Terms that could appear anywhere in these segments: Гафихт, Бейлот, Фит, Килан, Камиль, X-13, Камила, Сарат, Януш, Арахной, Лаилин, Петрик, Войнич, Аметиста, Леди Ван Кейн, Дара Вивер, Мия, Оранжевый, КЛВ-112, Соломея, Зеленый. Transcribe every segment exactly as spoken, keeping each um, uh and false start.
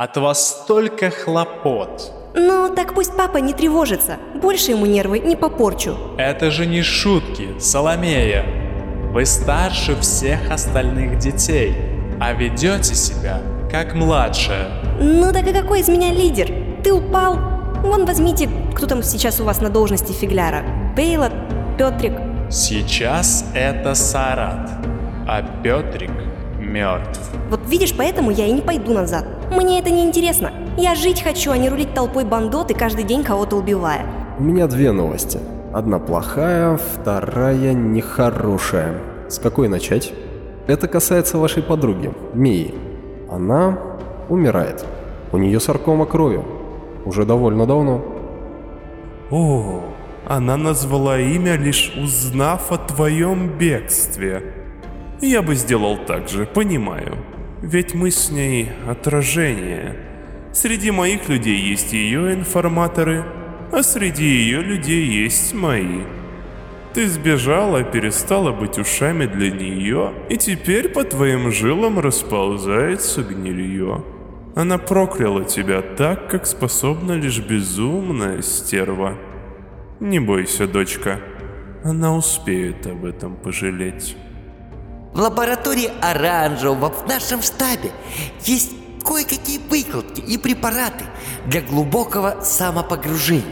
От вас столько хлопот. Ну, так пусть папа не тревожится. Больше ему нервы не попорчу. Это же не шутки, Соломея. Вы старше всех остальных детей, а ведете себя как младшая. Ну так и какой из меня лидер? Ты упал. Вон возьмите, кто там сейчас у вас на должности фигляра. Бейлот, Петрик. Сейчас это Сарат, а Петрик мертв. Вот видишь, поэтому я и не пойду назад. Мне это не интересно. Я жить хочу, а не рулить толпой бандот и каждый день кого-то убивая. У меня две новости. Одна плохая, вторая нехорошая. С какой начать? Это касается вашей подруги, Мии. Она умирает. У нее саркома крови. Уже довольно давно. О, она назвала имя, лишь узнав о твоем бегстве. Я бы сделал так же, понимаю. Ведь мы с ней отражение. Среди моих людей есть ее информаторы, а среди ее людей есть мои. Ты сбежала, перестала быть ушами для нее, и теперь по твоим жилам расползается гнилье. Она прокляла тебя так, как способна лишь безумная стерва. Не бойся, дочка, она успеет об этом пожалеть. В лаборатории Оранжевого в нашем штабе есть кое-какие выкладки и препараты для глубокого самопогружения.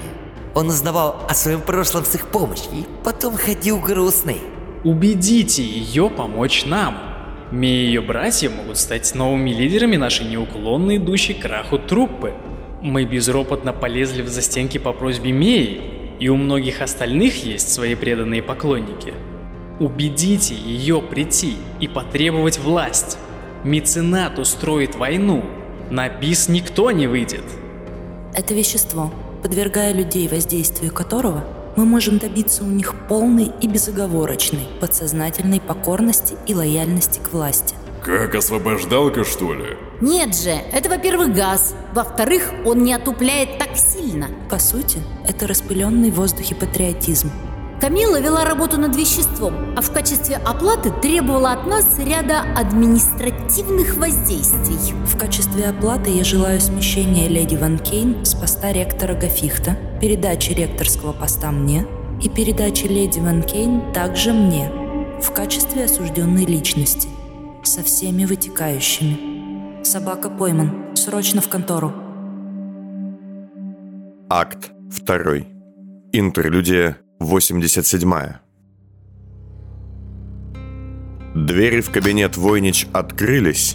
Он узнавал о своем прошлом с их помощью и потом ходил грустный. Убедите ее помочь нам. Ми и ее братья могут стать новыми лидерами нашей неуклонно идущей к краху труппы. Мы безропотно полезли в застенки по просьбе Мии, и у многих остальных есть свои преданные поклонники. Убедите ее прийти и потребовать власть. Меценат устроит войну. На бис никто не выйдет. Это вещество, подвергая людей воздействию которого, мы можем добиться у них полной и безоговорочной подсознательной покорности и лояльности к власти. Как, освобождалка, что ли? Нет же, это, во-первых, газ. Во-вторых, он не отупляет так сильно. По сути, это распыленный в воздухе патриотизм. Камила вела работу над веществом, а в качестве оплаты требовала от нас ряда административных воздействий. В качестве оплаты я желаю смещения леди Ван Кейн с поста ректора Гафихта, передачи ректорского поста мне и передачи леди Ван Кейн также мне в качестве осужденной личности со всеми вытекающими. Собака пойман. Срочно в контору. Акт второй. Интерлюдия восемьдесят седьмая. Двери в кабинет Войнич открылись,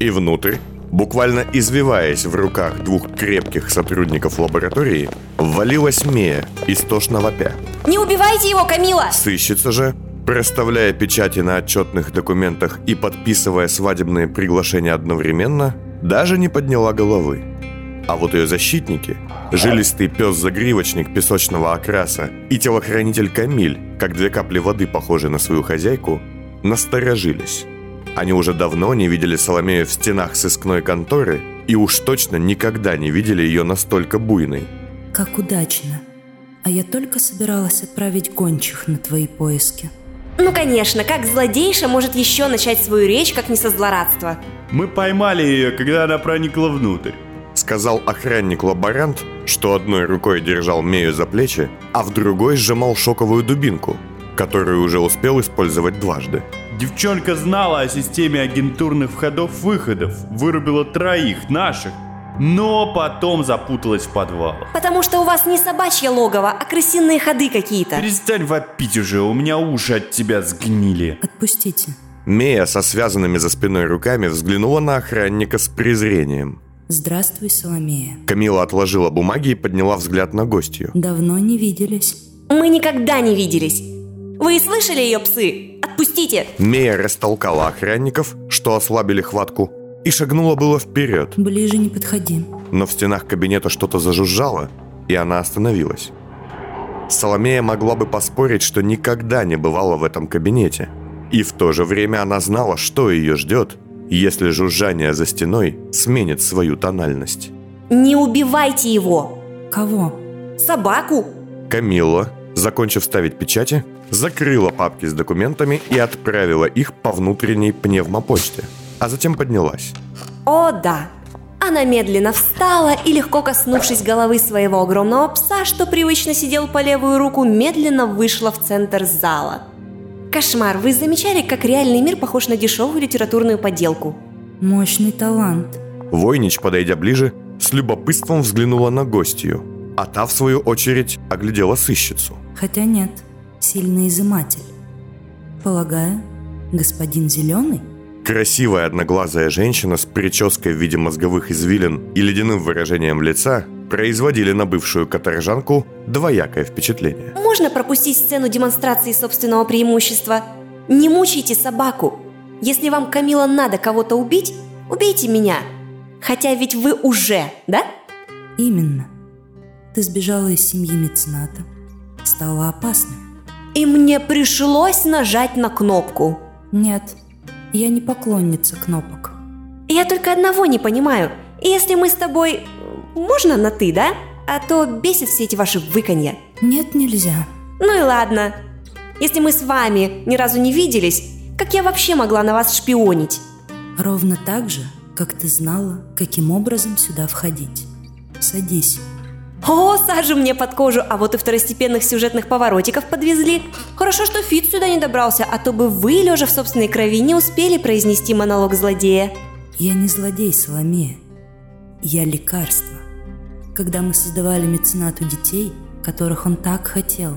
и внутрь, буквально извиваясь в руках двух крепких сотрудников лаборатории, ввалилась Мия, истошно вопя. Не убивайте его, Камила! Сыщица же, проставляя печати на отчетных документах и подписывая свадебные приглашения одновременно, даже не подняла головы. А вот ее защитники, жилистый пес-загривочник песочного окраса и телохранитель Камиль, как две капли воды похожие на свою хозяйку, насторожились. Они уже давно не видели Соломею в стенах сыскной конторы и уж точно никогда не видели ее настолько буйной. Как удачно. А я только собиралась отправить гончих на твои поиски. Ну конечно, как злодейша может еще начать свою речь, как не со злорадства? Мы поймали ее, когда она проникла внутрь. Сказал охранник-лаборант, что одной рукой держал Мею за плечи, а в другой сжимал шоковую дубинку, которую уже успел использовать дважды. Девчонка знала о системе агентурных входов-выходов, вырубила троих наших, но потом запуталась в подвалах. Потому что у вас не собачье логово, а крысиные ходы какие-то. Перестань вопить уже, у меня уши от тебя сгнили. Отпустите. Мия со связанными за спиной руками взглянула на охранника с презрением. Здравствуй, Соломея. Камила отложила бумаги и подняла взгляд на гостью. Давно не виделись. Мы никогда не виделись. Вы слышали ее, псы? Отпустите. Мия растолкала охранников, что ослабили хватку, и шагнула было вперед. Ближе не подходи. Но в стенах кабинета что-то зажужжало, и она остановилась. Соломея могла бы поспорить, что никогда не бывала в этом кабинете. И в то же время она знала, что ее ждет, если жужжание за стеной сменит свою тональность. Не убивайте его! Кого? Собаку! Камилла, закончив ставить печати, закрыла папки с документами и отправила их по внутренней пневмопочте, а затем поднялась. О да! Она медленно встала и, легко коснувшись головы своего огромного пса, что привычно сидел по левую руку, медленно вышла в центр зала. Кошмар, вы замечали, как реальный мир похож на дешевую литературную подделку? Мощный талант. Войнич, подойдя ближе, с любопытством взглянула на гостью, а та, в свою очередь, оглядела сыщицу. Хотя нет, сильный изыматель. Полагаю, господин Зеленый? Красивая одноглазая женщина с прической в виде мозговых извилин и ледяным выражением лица производили на бывшую каторжанку двоякое впечатление. Можно пропустить сцену демонстрации собственного преимущества? Не мучайте собаку. Если вам, Камила, надо кого-то убить, убейте меня. Хотя ведь вы уже, да? Именно. Ты сбежала из семьи мецената. Стало опасно. И мне пришлось нажать на кнопку. Нет, я не поклонница кнопок. Я только одного не понимаю. Если мы с тобой... Можно на «ты», да? А то бесит все эти ваши выканья. Нет, нельзя. Ну и ладно. Если мы с вами ни разу не виделись, как я вообще могла на вас шпионить? Ровно так же, как ты знала, каким образом сюда входить. Садись. О, сажу мне под кожу, а вот и второстепенных сюжетных поворотиков подвезли. Хорошо, что Фит сюда не добрался, а то бы вы, лежа в собственной крови, не успели произнести монолог злодея. Я не злодей, Соломея. Я лекарство. Когда мы создавали меценату детей, которых он так хотел,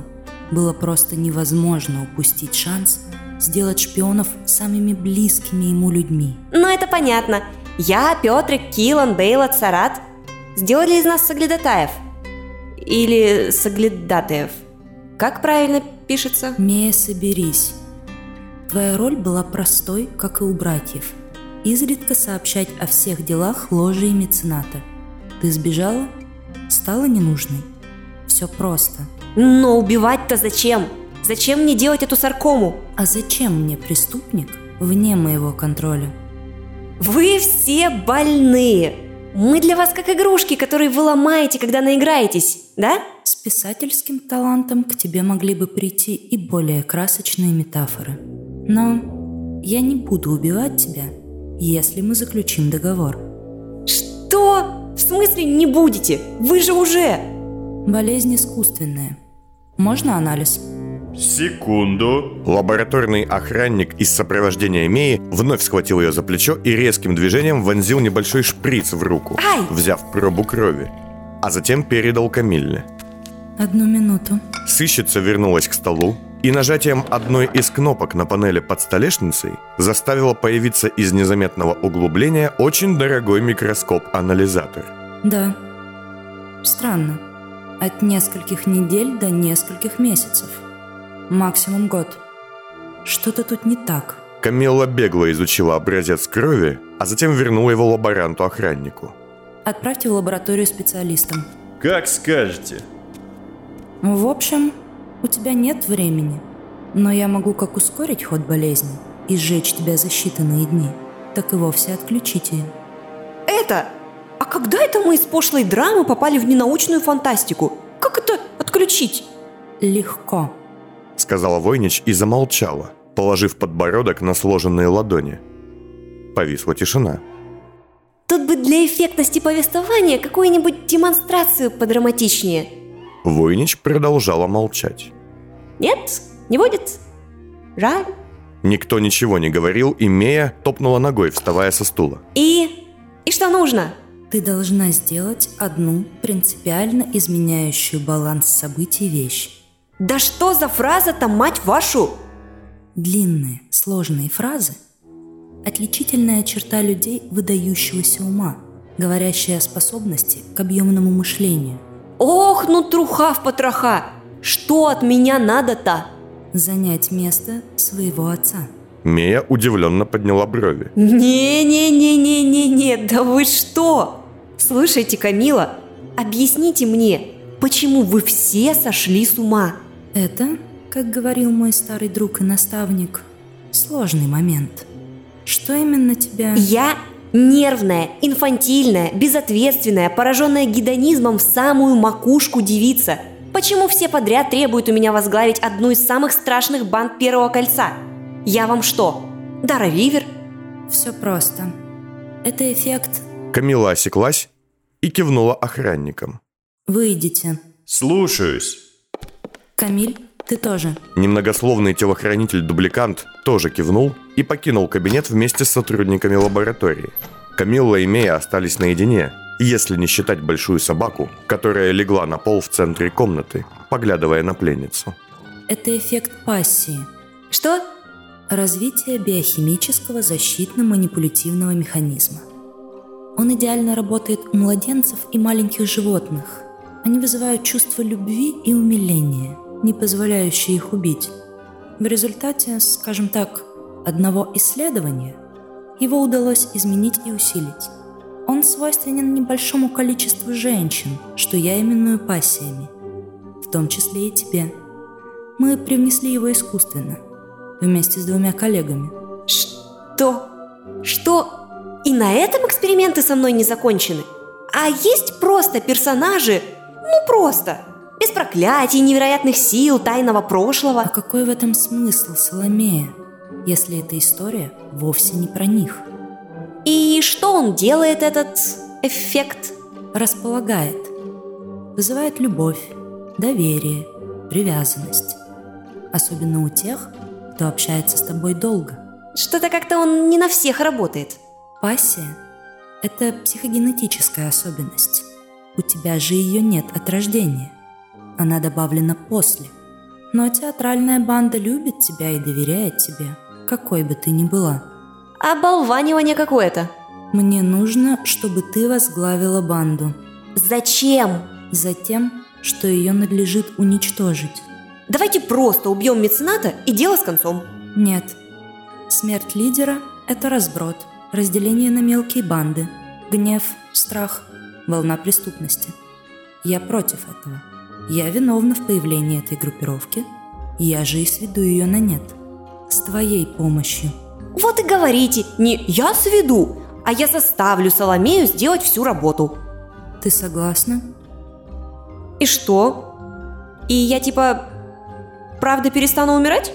было просто невозможно упустить шанс сделать шпионов самыми близкими ему людьми. Ну это понятно. Я, Петрик, Килан, Бейлот, Сарат сделали из нас соглядатаев. Или соглядатаев. Как правильно пишется? Мия, соберись. Твоя роль была простой, как и у братьев. Изредка сообщать о всех делах ложи и мецената. Ты сбежала? Стала ненужной? Все просто. Но убивать-то зачем? Зачем мне делать эту саркому? А зачем мне преступник вне моего контроля? Вы все больные! Мы для вас как игрушки, которые вы ломаете, когда наиграетесь, да? С писательским талантом к тебе могли бы прийти и более красочные метафоры. Но я не буду убивать тебя, если мы заключим договор. Что? В смысле не будете? Вы же уже... Болезнь искусственная. Можно анализ? Секунду. Лабораторный охранник из сопровождения Мии вновь схватил ее за плечо и резким движением вонзил небольшой шприц в руку, Ай! взяв пробу крови, а затем передал Камилле. Одну минуту. Сыщица вернулась к столу и нажатием одной из кнопок на панели под столешницей заставила появиться из незаметного углубления очень дорогой микроскоп-анализатор. Да. Странно. От нескольких недель до нескольких месяцев. Максимум год. Что-то тут не так. Камилла бегло изучила образец крови, а затем вернула его лаборанту-охраннику. Отправьте в лабораторию специалистам. Как скажете. В общем, у тебя нет времени, но я могу как ускорить ход болезни и сжечь тебя за считанные дни, так и вовсе отключить ее. Это? А когда это мы из пошлой драмы попали в ненаучную фантастику? Как это отключить? Легко. Сказала Войнич и замолчала, положив подбородок на сложенные ладони. Повисла тишина. Тут бы для эффектности повествования какую-нибудь демонстрацию подраматичнее. Войнич продолжала молчать. Нет, не будет. Жаль. Никто ничего не говорил, и Мия топнула ногой, вставая со стула. И... и что нужно? Ты должна сделать одну принципиально изменяющую баланс событий вещь. Да что за фраза-то, мать вашу? Длинные, сложные фразы – отличительная черта людей выдающегося ума, говорящая о способности к объемному мышлению. Ох, ну труха в потроха! Что от меня надо-то? Занять место своего отца. Мия удивленно подняла брови. Не-не-не-не-не-не, да вы что? Слушайте, Камила, объясните мне, почему вы все сошли с ума? Это, как говорил мой старый друг и наставник, сложный момент. Что именно тебя... Я... Нервная, инфантильная, безответственная, пораженная гедонизмом в самую макушку девица. Почему все подряд требуют у меня возглавить одну из самых страшных банд Первого Кольца? Я вам что, Дара Вивер? Все просто. Это эффект Камила осеклась и кивнула охранникам. «Выйдите». «Слушаюсь». «Камиль, ты тоже». Немногословный телохранитель-дубликант тоже кивнул и покинул кабинет вместе с сотрудниками лаборатории. Камилла и Мия остались наедине, если не считать большую собаку, которая легла на пол в центре комнаты, поглядывая на пленницу. «Это эффект пассии». «Что?» «Развитие биохимического защитно-манипулятивного механизма. Он идеально работает у младенцев и маленьких животных. Они вызывают чувство любви и умиления, не позволяющие их убить. В результате, скажем так, одного исследования его удалось изменить и усилить. Он свойственен небольшому количеству женщин, что я именую пассиями, в том числе и тебе. Мы привнесли его искусственно, вместе с двумя коллегами». «Что? Что? И на этом эксперименты со мной не закончены? А есть просто персонажи, ну просто, без проклятий, невероятных сил, тайного прошлого». «А какой в этом смысл, Соломея, если эта история вовсе не про них?» «И что он делает, этот эффект?» «Располагает. Вызывает любовь, доверие, привязанность. Особенно у тех, кто общается с тобой долго». «Что-то как-то он не на всех работает». «Пассия – это психогенетическая особенность. У тебя же ее нет от рождения. Она добавлена после. Но театральная банда любит тебя и доверяет тебе, какой бы ты ни была». «Оболванивание какое-то». «Мне нужно, чтобы ты возглавила банду». «Зачем?» «Затем, что ее надлежит уничтожить». «Давайте просто убьем мецената и дело с концом». «Нет. Смерть лидера – это разброд, разделение на мелкие банды, гнев, страх, волна преступности. Я против этого. Я виновна в появлении этой группировки. Я же и сведу ее на нет. С твоей помощью». «Вот и говорите, не я сведу, а я заставлю Соломею сделать всю работу». «Ты согласна?» «И что? И я типа... правда перестану умирать?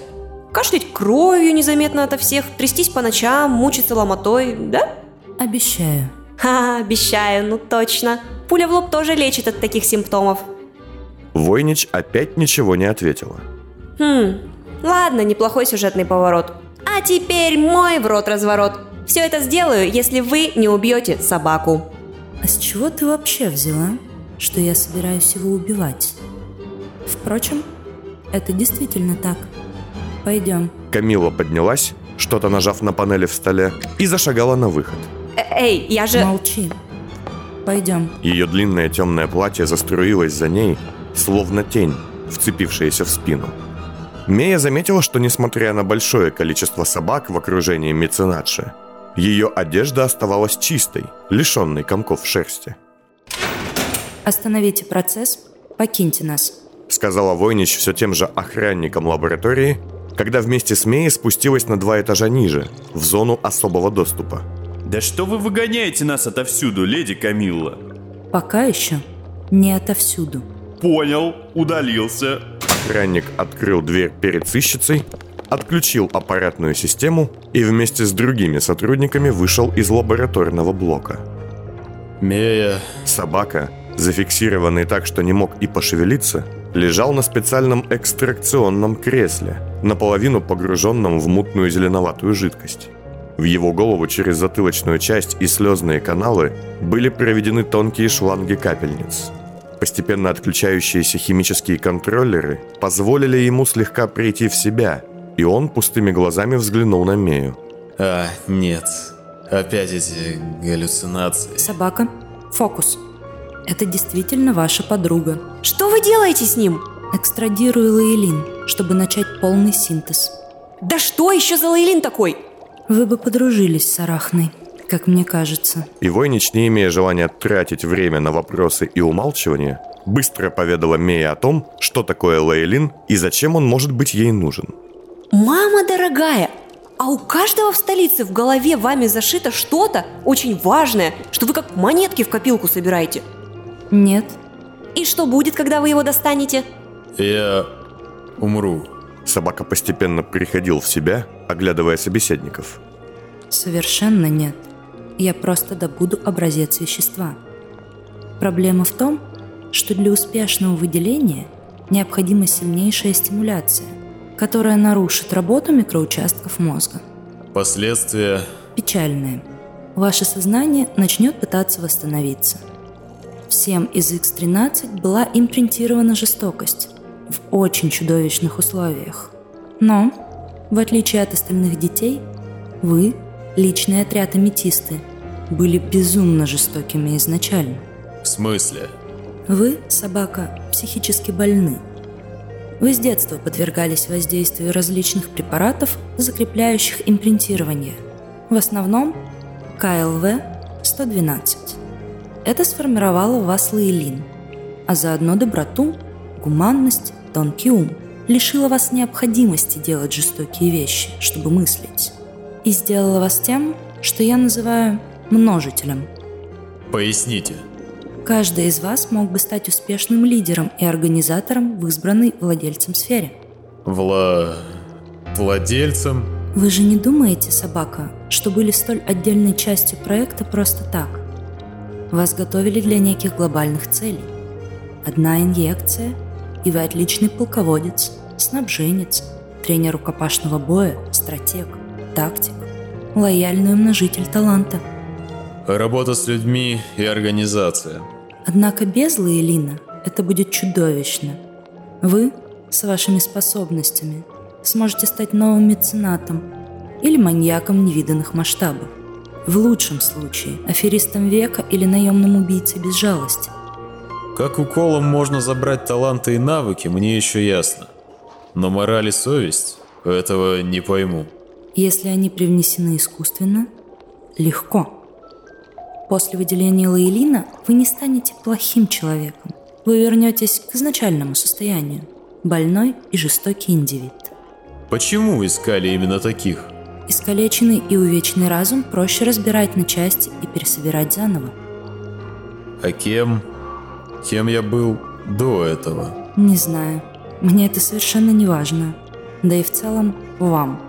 Кашлять кровью незаметно ото всех, трястись по ночам, мучиться ломотой, да?» «Обещаю». «Ха, обещаю, ну точно. Пуля в лоб тоже лечит от таких симптомов». Войнич опять ничего не ответила. «Хм, ладно, неплохой сюжетный поворот. А теперь мой в рот разворот. Все это сделаю, если вы не убьете собаку». «А с чего ты вообще взяла, что я собираюсь его убивать? Впрочем, это действительно так. Пойдем». Камила поднялась, что-то нажав на панели в столе, и зашагала на выход. «Эй, я же...» «Молчи. Пойдем». Ее длинное темное платье заструилось за ней, словно тень, вцепившаяся в спину. Мия заметила, что несмотря на большое количество собак в окружении меценатши, ее одежда оставалась чистой, лишенной комков шерсти. «Остановите процесс, покиньте нас», — сказала Войнич все тем же охранникам лаборатории, когда вместе с Мией спустилась на два этажа ниже, в зону особого доступа. «Да что вы выгоняете нас отовсюду, леди Камилла?» «Пока еще не отовсюду». «Понял, удалился». Охранник открыл дверь перед сыщицей, отключил аппаратную систему и вместе с другими сотрудниками вышел из лабораторного блока. «Мия...» Собака, зафиксированный так, что не мог и пошевелиться, лежал на специальном экстракционном кресле, наполовину погруженном в мутную зеленоватую жидкость. В его голову через затылочную часть и слезные каналы были проведены тонкие шланги капельниц. Постепенно отключающиеся химические контроллеры позволили ему слегка прийти в себя, и он пустыми глазами взглянул на Мею. «А, нет. Опять эти галлюцинации». «Собака, фокус. Это действительно ваша подруга». «Что вы делаете с ним?» «Экстрадирую Лаилин, чтобы начать полный синтез». «Да что еще за Лаилин такой?» «Вы бы подружились с Арахной, как мне кажется». И Войнич, не имея желания тратить время на вопросы и умалчивание, быстро поведала Мее о том, что такое Лаилин и зачем он может быть ей нужен. «Мама дорогая, а у каждого в столице в голове вами зашито что-то очень важное, что вы как монетки в копилку собираете». «Нет». «И что будет, когда вы его достанете?» «Я умру». Собака постепенно приходил в себя, оглядывая собеседников. «Совершенно нет. я просто добуду образец вещества. Проблема в том, что для успешного выделения необходима сильнейшая стимуляция, которая нарушит работу микроучастков мозга. Последствия печальные. Ваше сознание начнет пытаться восстановиться. Всем из икс тринадцать была импринтирована жестокость в очень чудовищных условиях. Но, в отличие от остальных детей, вы, личный отряд Аметисты, были безумно жестокими изначально. В смысле? Вы, собака, психически больны. Вы с детства подвергались воздействию различных препаратов, закрепляющих импринтирование. В основном ка эл вэ сто двенадцать. Это сформировало в вас Лаилин, а заодно доброту, гуманность, тонкий ум. Лишило вас необходимости делать жестокие вещи, чтобы мыслить. И сделало вас тем, что я называю множителем. Поясните. Каждый из вас мог бы стать успешным лидером и организатором в избранной владельцем сфере. Вла... владельцем? Вы же не думаете, собака, что были столь отдельной частью проекта просто так? Вас готовили для неких глобальных целей. Одна инъекция, и вы отличный полководец, снабженец, тренер рукопашного боя, стратег, тактик, лояльный умножитель таланта. Работа с людьми и организация. Однако без Лаилина это будет чудовищно. Вы с вашими способностями сможете стать новым меценатом или маньяком невиданных масштабов. В лучшем случае аферистом века или наемным убийцей без жалости. Как уколом можно забрать таланты и навыки, мне еще ясно. Но мораль и совесть этого не пойму. Если они привнесены искусственно, легко. После выделения Лаилина вы не станете плохим человеком. Вы вернетесь к изначальному состоянию. Больной и жестокий индивид. Почему искали именно таких? Искалеченный и увечный разум проще разбирать на части и пересобирать заново. А кем? Кем я был до этого? Не знаю. Мне это совершенно не важно. Да и в целом вам.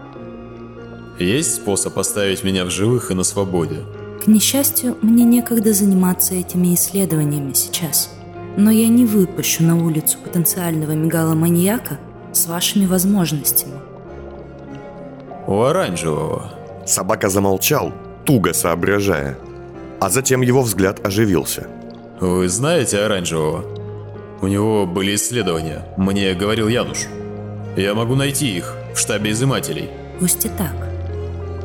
Есть способ оставить меня в живых и на свободе? К несчастью, мне некогда заниматься этими исследованиями сейчас. Но я не выпущу на улицу потенциального мегаломаньяка с вашими возможностями. У оранжевого. Собака замолчал, туго соображая. А затем его взгляд оживился. Вы знаете оранжевого? У него были исследования, мне говорил Януш. Я могу найти их в штабе изымателей. Пусть и так.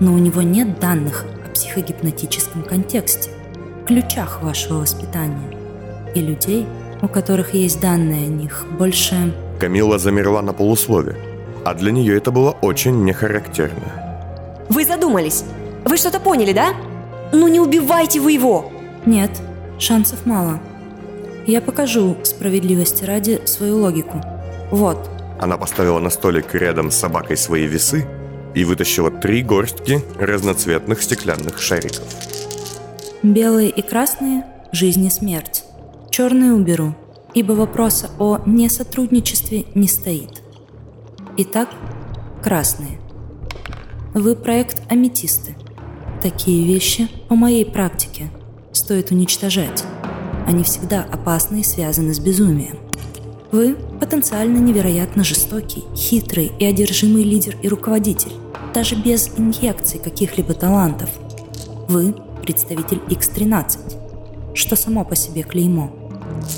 Но у него нет данных в психогипнотическом контексте, ключах вашего воспитания и людей, у которых есть данные о них, больше... Камила замерла на полуслове, а для нее это было очень нехарактерно. Вы задумались? Вы что-то поняли, да? Ну не убивайте вы его! Нет, шансов мало. Я покажу справедливости ради свою логику. Вот. Она поставила на столик рядом с собакой свои весы и вытащила три горстки разноцветных стеклянных шариков. Белые и красные – жизнь и смерть. Черные уберу, ибо вопроса о несотрудничестве не стоит. Итак, красные. Вы проект Аметисты. Такие вещи, по моей практике, стоит уничтожать. Они всегда опасны и связаны с безумием. Вы – потенциально невероятно жестокий, хитрый и одержимый лидер и руководитель. Даже без инъекций каких-либо талантов. Вы – представитель икс тринадцать, что само по себе клеймо.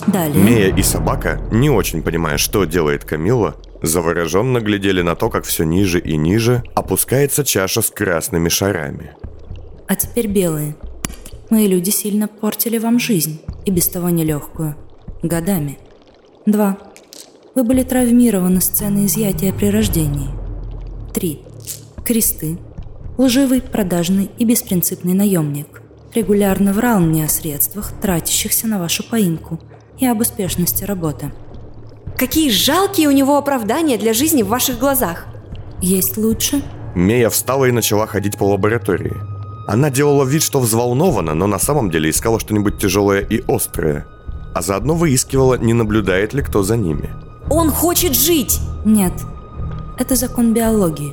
Далее... Мия и собака, не очень понимая, что делает Камила, завороженно глядели на то, как все ниже и ниже опускается чаша с красными шарами. А теперь белые. Мои люди сильно портили вам жизнь, и без того нелегкую. Годами. Два. Вы были травмированы сценой изъятия при рождении. Три. Кресты. Лживый, продажный и беспринципный наемник. Регулярно врал мне о средствах, тратящихся на вашу поимку, и об успешности работы. Какие жалкие у него оправдания для жизни в ваших глазах! Есть лучше? Мия встала и начала ходить по лаборатории. Она делала вид, что взволнована, но на самом деле искала что-нибудь тяжелое и острое, а заодно выискивала, не наблюдает ли кто за ними. Он хочет жить! Нет, это закон биологии.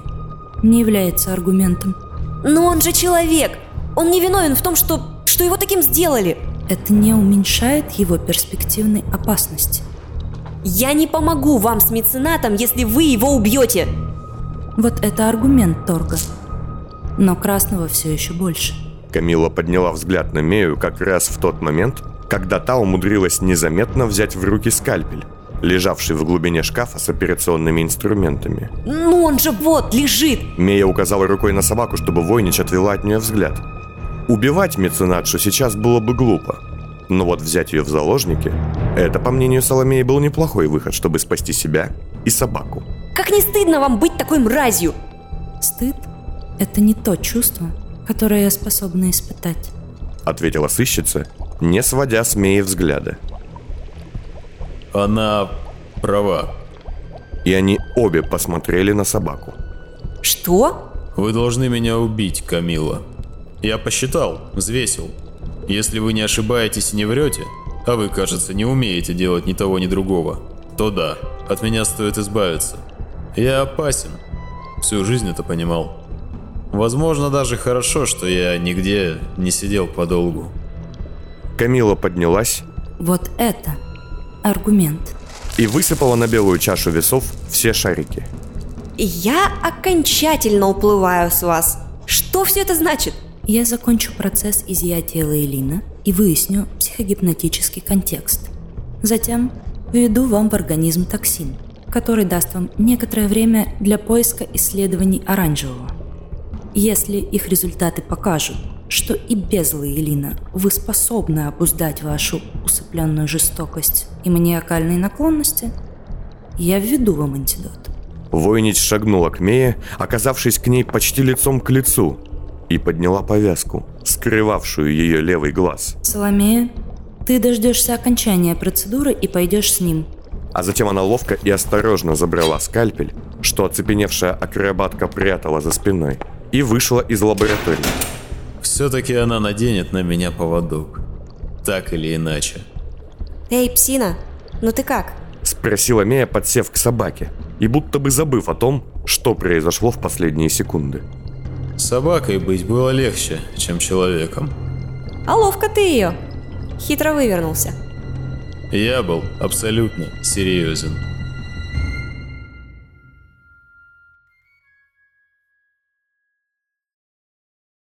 Не является аргументом. Но он же человек! Он не виновен в том, что, что его таким сделали. Это не уменьшает его перспективной опасности. Я не помогу вам с меценатом, если вы его убьете. Вот это аргумент торга. Но красного все еще больше. Камила подняла взгляд на Мею как раз в тот момент, когда та умудрилась незаметно взять в руки скальпель, лежавший в глубине шкафа с операционными инструментами. «Ну он же вот лежит!» Мия указала рукой на собаку, чтобы Войнич отвела от нее взгляд. Убивать меценатшу сейчас было бы глупо, но вот взять ее в заложники – это, по мнению Соломеи, был неплохой выход, чтобы спасти себя и собаку. «Как не стыдно вам быть такой мразью!» «Стыд – это не то чувство, которое я способна испытать», – ответила сыщица, не сводя с Мии взгляда. «Она права». И они обе посмотрели на собаку. «Что?» «Вы должны меня убить, Камила. Я посчитал, взвесил. Если вы не ошибаетесь и не врете, а вы, кажется, не умеете делать ни того, ни другого, то да, от меня стоит избавиться. Я опасен. Всю жизнь это понимал. Возможно, даже хорошо, что я нигде не сидел подолгу». Камила поднялась. «Вот это аргумент». И высыпала на белую чашу весов все шарики. «Я окончательно уплываю с вас. Что все это значит?» «Я закончу процесс изъятия Лаилина и выясню психогипнотический контекст. Затем введу вам в организм токсин, который даст вам некоторое время для поиска исследований оранжевого. Если их результаты покажут, что и без Лаилина вы способны обуздать вашу усыпленную жестокость и маниакальные наклонности, я введу вам антидот». Войнич шагнула к Мее, оказавшись к ней почти лицом к лицу, и подняла повязку, скрывавшую ее левый глаз. «Соломея, ты дождешься окончания процедуры и пойдешь с ним». А затем она ловко и осторожно забрала скальпель, что оцепеневшая акробатка прятала за спиной, и вышла из лаборатории. «Все-таки она наденет на меня поводок. Так или иначе». «Эй, псина, ну ты как?» — спросила Мия, подсев к собаке, и будто бы забыв о том, что произошло в последние секунды. «Собакой быть было легче, чем человеком». «А ловко ты ее. Хитро вывернулся». «Я был абсолютно серьезен».